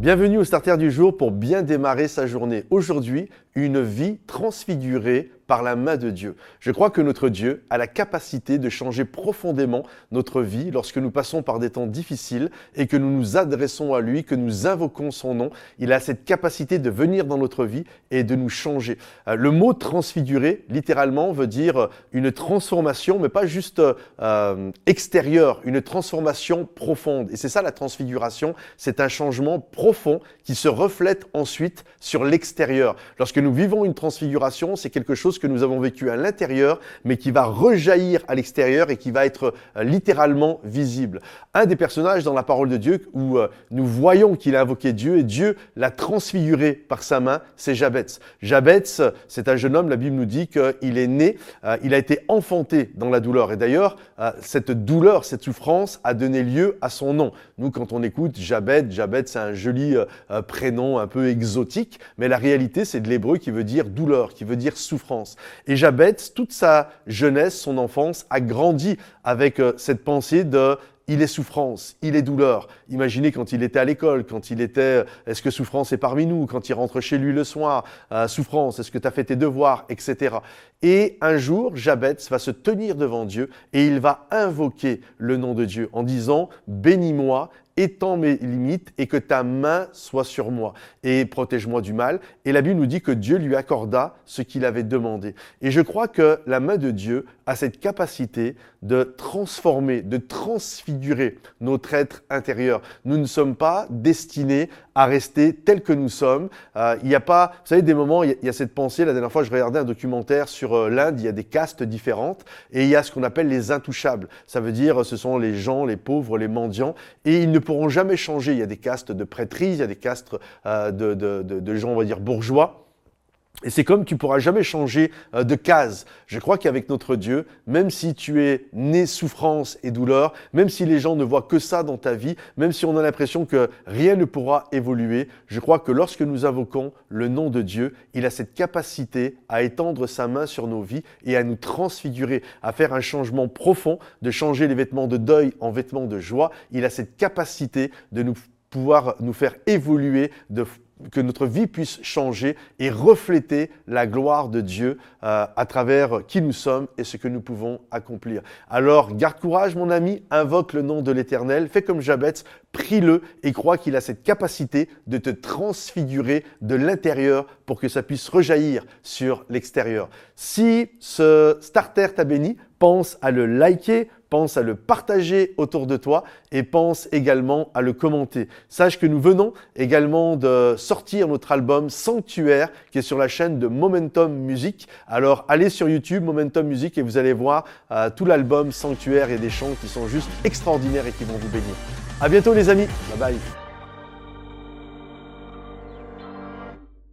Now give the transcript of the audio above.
Bienvenue au Starter du jour pour bien démarrer sa journée. Aujourd'hui, une vie transfigurée par la main de Dieu. Je crois que notre Dieu a la capacité de changer profondément notre vie lorsque nous passons par des temps difficiles et que nous nous adressons à lui, que nous invoquons son nom. Il a cette capacité de venir dans notre vie et de nous changer. Le mot transfiguré, littéralement, veut dire une transformation, mais pas juste extérieure, une transformation profonde. Et c'est ça la transfiguration, c'est un changement profond qui se reflète ensuite sur l'extérieur. Lorsque nous vivons une transfiguration, c'est quelque chose que nous avons vécu à l'intérieur, mais qui va rejaillir à l'extérieur et qui va être littéralement visible. Un des personnages dans la parole de Dieu où nous voyons qu'il a invoqué Dieu et Dieu l'a transfiguré par sa main, c'est Jaebets. Jaebets, c'est un jeune homme, la Bible nous dit qu'il est né, il a été enfanté dans la douleur. Et d'ailleurs, cette douleur, cette souffrance a donné lieu à son nom. Nous, quand on écoute Jaebets, c'est un joli prénom un peu exotique, mais la réalité, c'est de l'hébreu qui veut dire douleur, qui veut dire souffrance. Et Jaebets, toute sa jeunesse, son enfance, a grandi avec cette pensée de il est souffrance, il est douleur. Imaginez quand il était à l'école, quand il était est-ce que souffrance est parmi nous, quand il rentre chez lui le soir, souffrance, est-ce que tu as fait tes devoirs, etc. Et un jour, Jaebets va se tenir devant Dieu et il va invoquer le nom de Dieu en disant « Bénis-moi » étends mes limites et que ta main soit sur moi et protège-moi du mal. Et la Bible nous dit que Dieu lui accorda ce qu'il avait demandé. Et je crois que la main de Dieu a cette capacité de transformer, de transfigurer notre être intérieur. Nous ne sommes pas destinés à rester tels que nous sommes. Il n'y a pas, vous savez, des moments, il y a cette pensée. La dernière fois, je regardais un documentaire sur l'Inde. Il y a des castes différentes et il y a ce qu'on appelle les intouchables. Ça veut dire, ce sont les gens, les pauvres, les mendiants et ils ne pourront jamais changer. Il y a des castes de prêtrise, il y a des castes de gens, on va dire, bourgeois. Et c'est comme tu pourras jamais changer de case. Je crois qu'avec notre Dieu, même si tu es né souffrance et douleur, même si les gens ne voient que ça dans ta vie, même si on a l'impression que rien ne pourra évoluer, je crois que lorsque nous invoquons le nom de Dieu, il a cette capacité à étendre sa main sur nos vies et à nous transfigurer, à faire un changement profond, de changer les vêtements de deuil en vêtements de joie. Il a cette capacité de nous pouvoir nous faire évoluer, de que notre vie puisse changer et refléter la gloire de Dieu à travers qui nous sommes et ce que nous pouvons accomplir. Alors, garde courage, mon ami, invoque le nom de l'Éternel, fais comme Jaebets, prie-le et crois qu'il a cette capacité de te transfigurer de l'intérieur pour que ça puisse rejaillir sur l'extérieur. Si ce starter t'a béni, pense à le liker, pense à le partager autour de toi et pense également à le commenter. Sache que nous venons également de sortir notre album Sanctuaire qui est sur la chaîne de Momentum Music. Alors allez sur YouTube, Momentum Music et vous allez voir tout l'album Sanctuaire et des chants qui sont juste extraordinaires et qui vont vous bénir. À bientôt les amis, bye bye.